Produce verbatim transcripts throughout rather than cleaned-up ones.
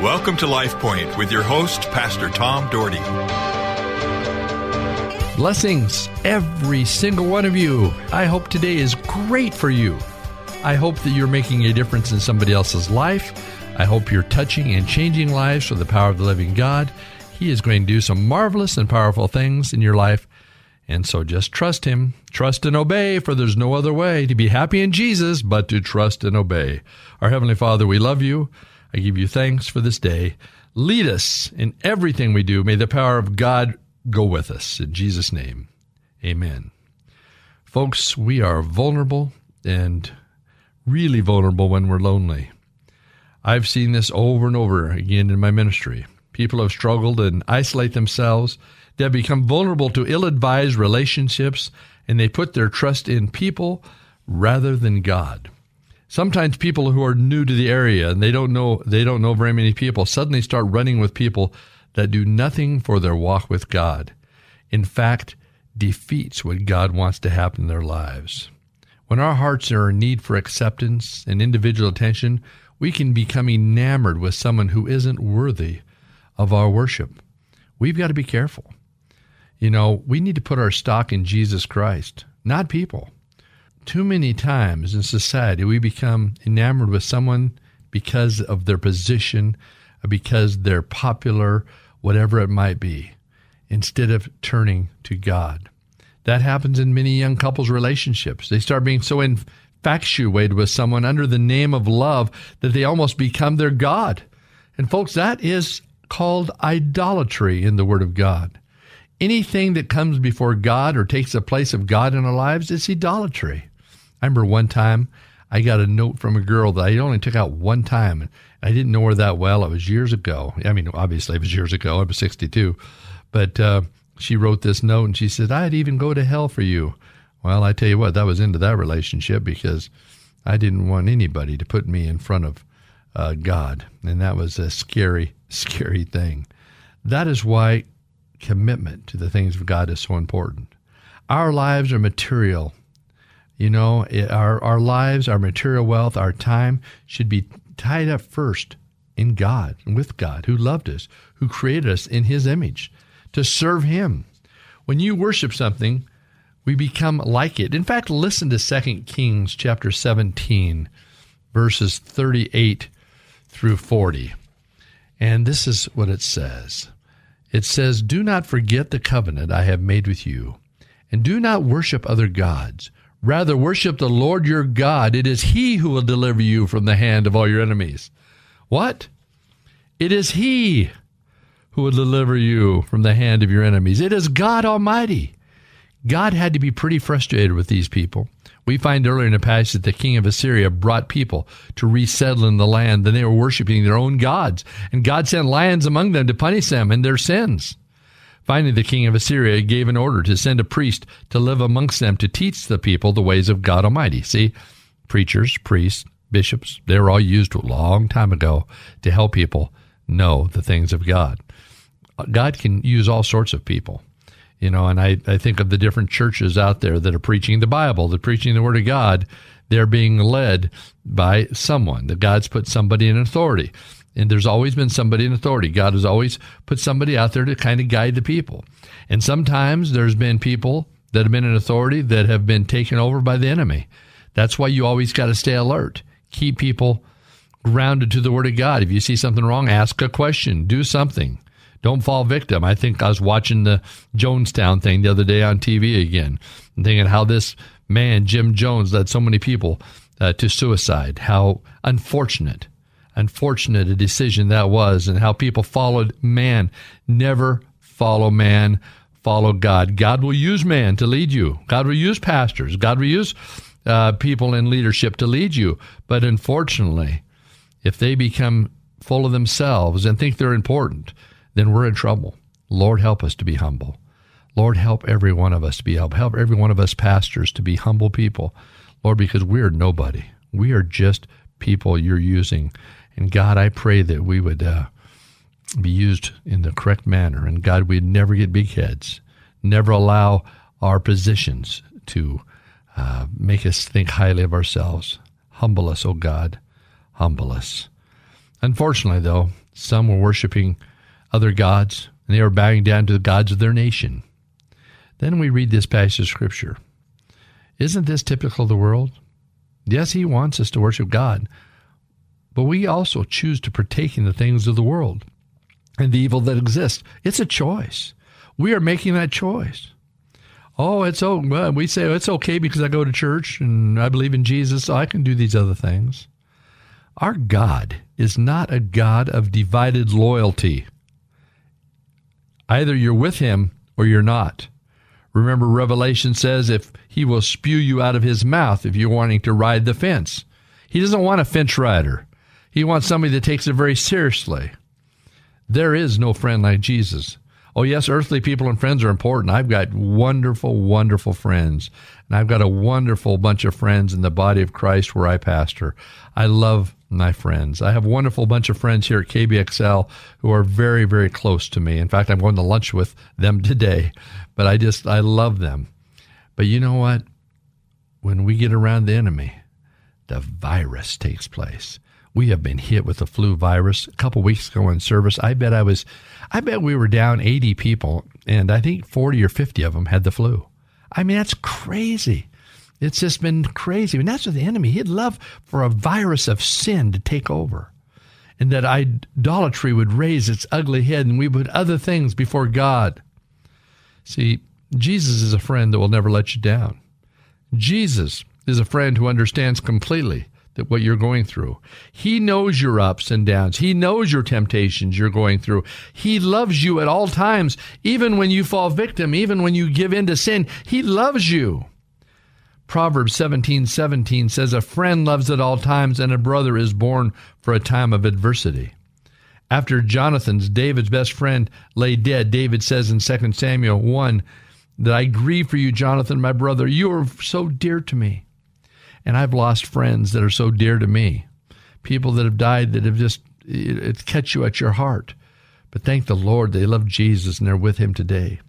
Welcome to Life Point with your host, Pastor Tom Doherty. Blessings, every single one of you. I hope today is great for you. I hope that you're making a difference in somebody else's life. I hope you're touching and changing lives for the power of the living God. He is going to do some marvelous and powerful things in your life. And so just trust Him. Trust and obey, for there's no other way to be happy in Jesus but to trust and obey. Our Heavenly Father, we love you. I give you thanks for this day. Lead us in everything we do. May the power of God go with us. In Jesus' name, amen. Folks, we are vulnerable and really vulnerable when we're lonely. I've seen this over and over again in my ministry. People have struggled and isolate themselves. They have become vulnerable to ill-advised relationships, and they put their trust in people rather than God. Sometimes people who are new to the area and they don't know they don't know very many people suddenly start running with people that do nothing for their walk with God. In fact, defeats what God wants to happen in their lives. When our hearts are in need for acceptance and individual attention, we can become enamored with someone who isn't worthy of our worship. We've got to be careful. You know, we need to put our stock in Jesus Christ, not people. Too many times in society, we become enamored with someone because of their position, because they're popular, whatever it might be, instead of turning to God. That happens in many young couples' relationships. They start being so infatuated with someone under the name of love that they almost become their God. And folks, that is called idolatry in the Word of God. Anything that comes before God or takes the place of God in our lives is idolatry. I remember one time I got a note from a girl that I only took out one time. And I didn't know her that well. It was years ago. I mean, obviously it was years ago. I was sixty-two. But uh, she wrote this note and she said, I'd even go to hell for you. Well, I tell you what, that was into that relationship because I didn't want anybody to put me in front of uh, God. And that was a scary, scary thing. That is why commitment to the things of God is so important. Our lives are material. You know, it, our, our lives, our material wealth, our time should be tied up first in God and with God, who loved us, who created us in His image, to serve Him. When you worship something, we become like it. In fact, listen to Second Kings chapter seventeen, verses thirty-eight through forty. And this is what it says. It says, do not forget the covenant I have made with you, and do not worship other gods. Rather, worship the Lord your God. It is He who will deliver you from the hand of all your enemies. What? It is He who will deliver you from the hand of your enemies. It is God Almighty. God had to be pretty frustrated with these people. We find earlier in the passage that the king of Assyria brought people to resettle in the land. Then they were worshiping their own gods, and God sent lions among them to punish them and their sins. Finally, the king of Assyria gave an order to send a priest to live amongst them to teach the people the ways of God Almighty. See, preachers, priests, bishops, they were all used a long time ago to help people know the things of God. God can use all sorts of people. You know, and I, I think of the different churches out there that are preaching the Bible, that are preaching the Word of God. They're being led by someone, that God's put somebody in authority. And there's always been somebody in authority. God has always put somebody out there to kind of guide the people. And sometimes there's been people that have been in authority that have been taken over by the enemy. That's why you always got to stay alert. Keep people grounded to the Word of God. If you see something wrong, ask a question. Do something. Don't fall victim. I think I was watching the Jonestown thing the other day on T V again, and thinking how this man, Jim Jones, led so many people uh, to suicide. How unfortunate, unfortunate a decision that was, and how people followed man. Never follow man, follow God. God will use man to lead you. God will use pastors. God will use uh, people in leadership to lead you. But unfortunately, if they become full of themselves and think they're important, then we're in trouble. Lord, help us to be humble. Lord, help every one of us to be humble. Help every one of us pastors to be humble people, Lord, because we are nobody. We are just people you're using. And God, I pray that we would uh, be used in the correct manner. And God, we'd never get big heads, never allow our positions to uh, make us think highly of ourselves. Humble us, oh God, humble us. Unfortunately, though, Some were worshiping other gods, and they were bowing down to the gods of their nation. Then we read this passage of Scripture. Isn't this typical of the world? Yes, he wants us to worship God, but we also choose to partake in the things of the world and the evil that exists. It's a choice. We are making that choice. Oh, it's oh, well, we say, it's okay because I go to church and I believe in Jesus, so I can do these other things. Our God is not a God of divided loyalty. Either you're with him or you're not. Remember, Revelation says if he will spew you out of his mouth if you're wanting to ride the fence. He doesn't want a fence rider. He wants somebody that takes it very seriously. There is no friend like Jesus. Oh, yes, earthly people and friends are important. I've got wonderful, wonderful friends, and I've got a wonderful bunch of friends in the body of Christ where I pastor. I love my friends. I have a wonderful bunch of friends here at K B X L who are very, very close to me. In fact, I'm going to lunch with them today, but I just, I love them. But you know what? When we get around the enemy, the virus takes place. We have been hit with the flu virus. A couple weeks ago in service, I bet I was, I bet we were down eighty people, and I think forty or fifty of them had the flu. I mean, that's crazy. It's just been crazy. And that's what the enemy, he'd love for a virus of sin to take over, and that idolatry would raise its ugly head, and we would put other things before God. See, Jesus is a friend that will never let you down. Jesus is a friend who understands completely that what you're going through. He knows your ups and downs. He knows your temptations you're going through. He loves you at all times, even when you fall victim, even when you give in to sin. He loves you. Proverbs seventeen seventeen says, a friend loves at all times, and a brother is born for a time of adversity. After Jonathan's, David's best friend, lay dead, David says in Second Samuel one, that I grieve for you, Jonathan, my brother. You are so dear to me. And I've lost friends that are so dear to me, people that have died that have just, it, it catch you at your heart. But thank the Lord, they love Jesus and they're with him today.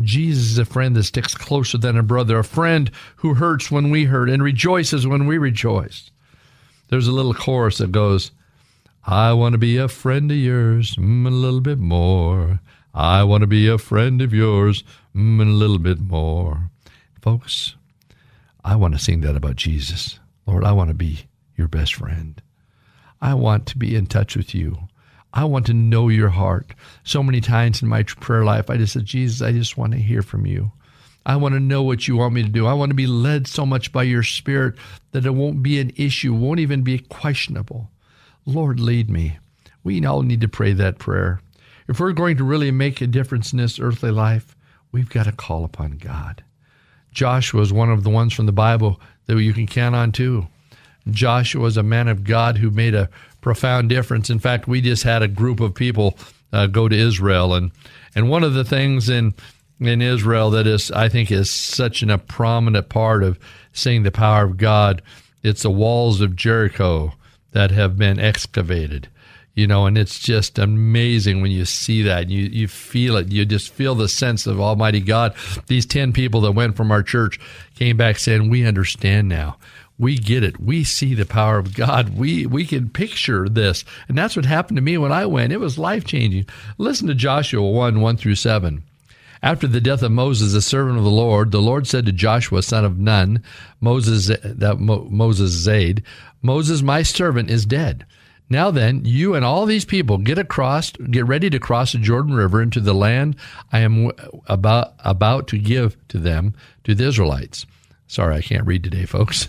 Jesus is a friend that sticks closer than a brother, a friend who hurts when we hurt and rejoices when we rejoice. There's a little chorus that goes, I want to be a friend of yours, mm, a little bit more. I want to be a friend of yours, mm, a little bit more. Folks, I want to sing that about Jesus. Lord, I want to be your best friend. I want to be in touch with you. I want to know your heart. So many times in my prayer life, I just said, Jesus, I just want to hear from you. I want to know what you want me to do. I want to be led so much by your Spirit that it won't be an issue, won't even be questionable. Lord, lead me. We all need to pray that prayer. If we're going to really make a difference in this earthly life, we've got to call upon God. Joshua is one of the ones from the Bible that you can count on too. Joshua was a man of God who made a profound difference. In fact, we just had a group of people uh, go to Israel, and and one of the things in in Israel that is, I think, is such an, a prominent part of seeing the power of God. It's the walls of Jericho that have been excavated, you know, and it's just amazing when you see that. You you feel it. You just feel the sense of Almighty God. These ten people that went from our church came back saying, we understand now. We get it. We see the power of God. We we can picture this. And that's what happened to me when I went. It was life-changing. Listen to Joshua one, one through seven. After the death of Moses, the servant of the Lord, the Lord said to Joshua, son of Nun, Moses, that Mo, Moses Zaid, Moses, my servant, is dead. Now then, you and all these people get across, get ready to cross the Jordan River into the land I am about about to give to them, to the Israelites. Sorry, I can't read today, folks.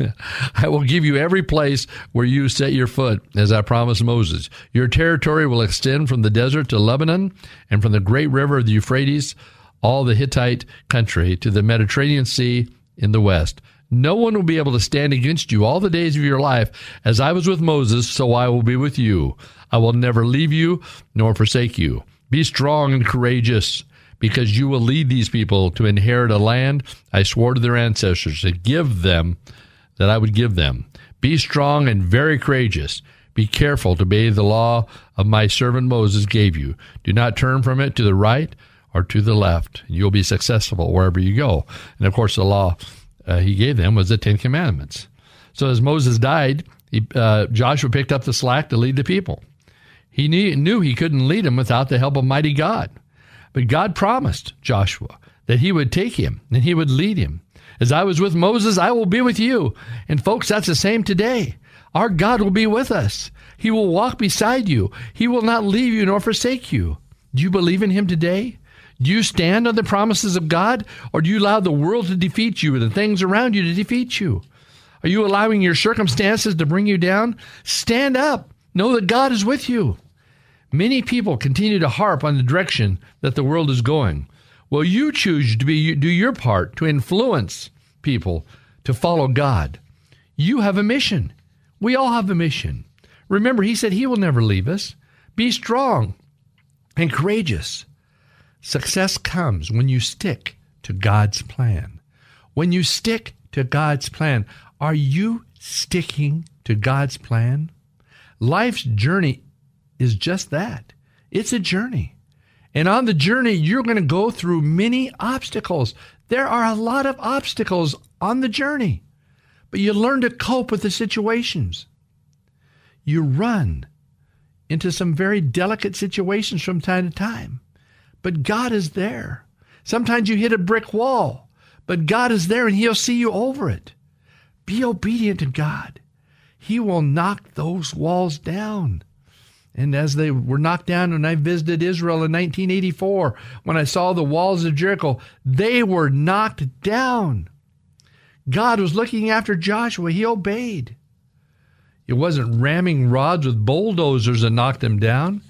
I will give you every place where you set your foot, as I promised Moses. Your territory will extend from the desert to Lebanon and from the great river of the Euphrates, all the Hittite country, to the Mediterranean Sea in the west. No one will be able to stand against you all the days of your life. As I was with Moses, so I will be with you. I will never leave you nor forsake you. Be strong and courageous, because you will lead these people to inherit a land I swore to their ancestors to give them, that I would give them. Be strong and very courageous. Be careful to obey the law of my servant Moses gave you. Do not turn from it to the right or to the left. You'll be successful wherever you go. And of course, the law Uh, he gave them was the Ten Commandments. So as Moses died, he, uh, Joshua picked up the slack to lead the people. He knew he couldn't lead him without the help of mighty God. But God promised Joshua that he would take him and he would lead him. As I was with Moses, I will be with you. And folks, that's the same today. Our God will be with us. He will walk beside you. He will not leave you nor forsake you. Do you believe in him today? Do you stand on the promises of God, or do you allow the world to defeat you and the things around you to defeat you? Are you allowing your circumstances to bring you down? Stand up. Know that God is with you. Many people continue to harp on the direction that the world is going. Will you choose to be, do your part to influence people to follow God? You have a mission. We all have a mission. Remember, he said he will never leave us. Be strong and courageous. Success comes when you stick to God's plan. When you stick to God's plan, are you sticking to God's plan? Life's journey is just that. It's a journey. And on the journey, you're going to go through many obstacles. There are a lot of obstacles on the journey, but you learn to cope with the situations. You run into some very delicate situations from time to time. But God is there. Sometimes you hit a brick wall, but God is there and he'll see you over it. Be obedient to God. He will knock those walls down. And as they were knocked down when I visited Israel in nineteen eighty-four, when I saw the walls of Jericho, they were knocked down. God was looking after Joshua. He obeyed. It wasn't ramming rods with bulldozers that knocked them down.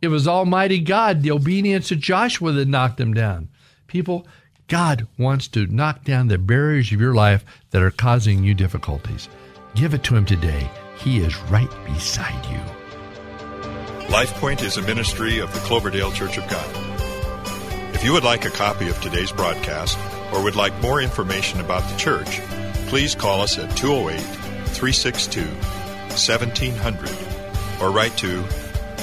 It was Almighty God, the obedience to Joshua, that knocked them down. People, God wants to knock down the barriers of your life that are causing you difficulties. Give it to him today. He is right beside you. Life Point is a ministry of the Cloverdale Church of God. If you would like a copy of today's broadcast or would like more information about the church, please call us at two oh eight, three six two, one seven zero zero or write to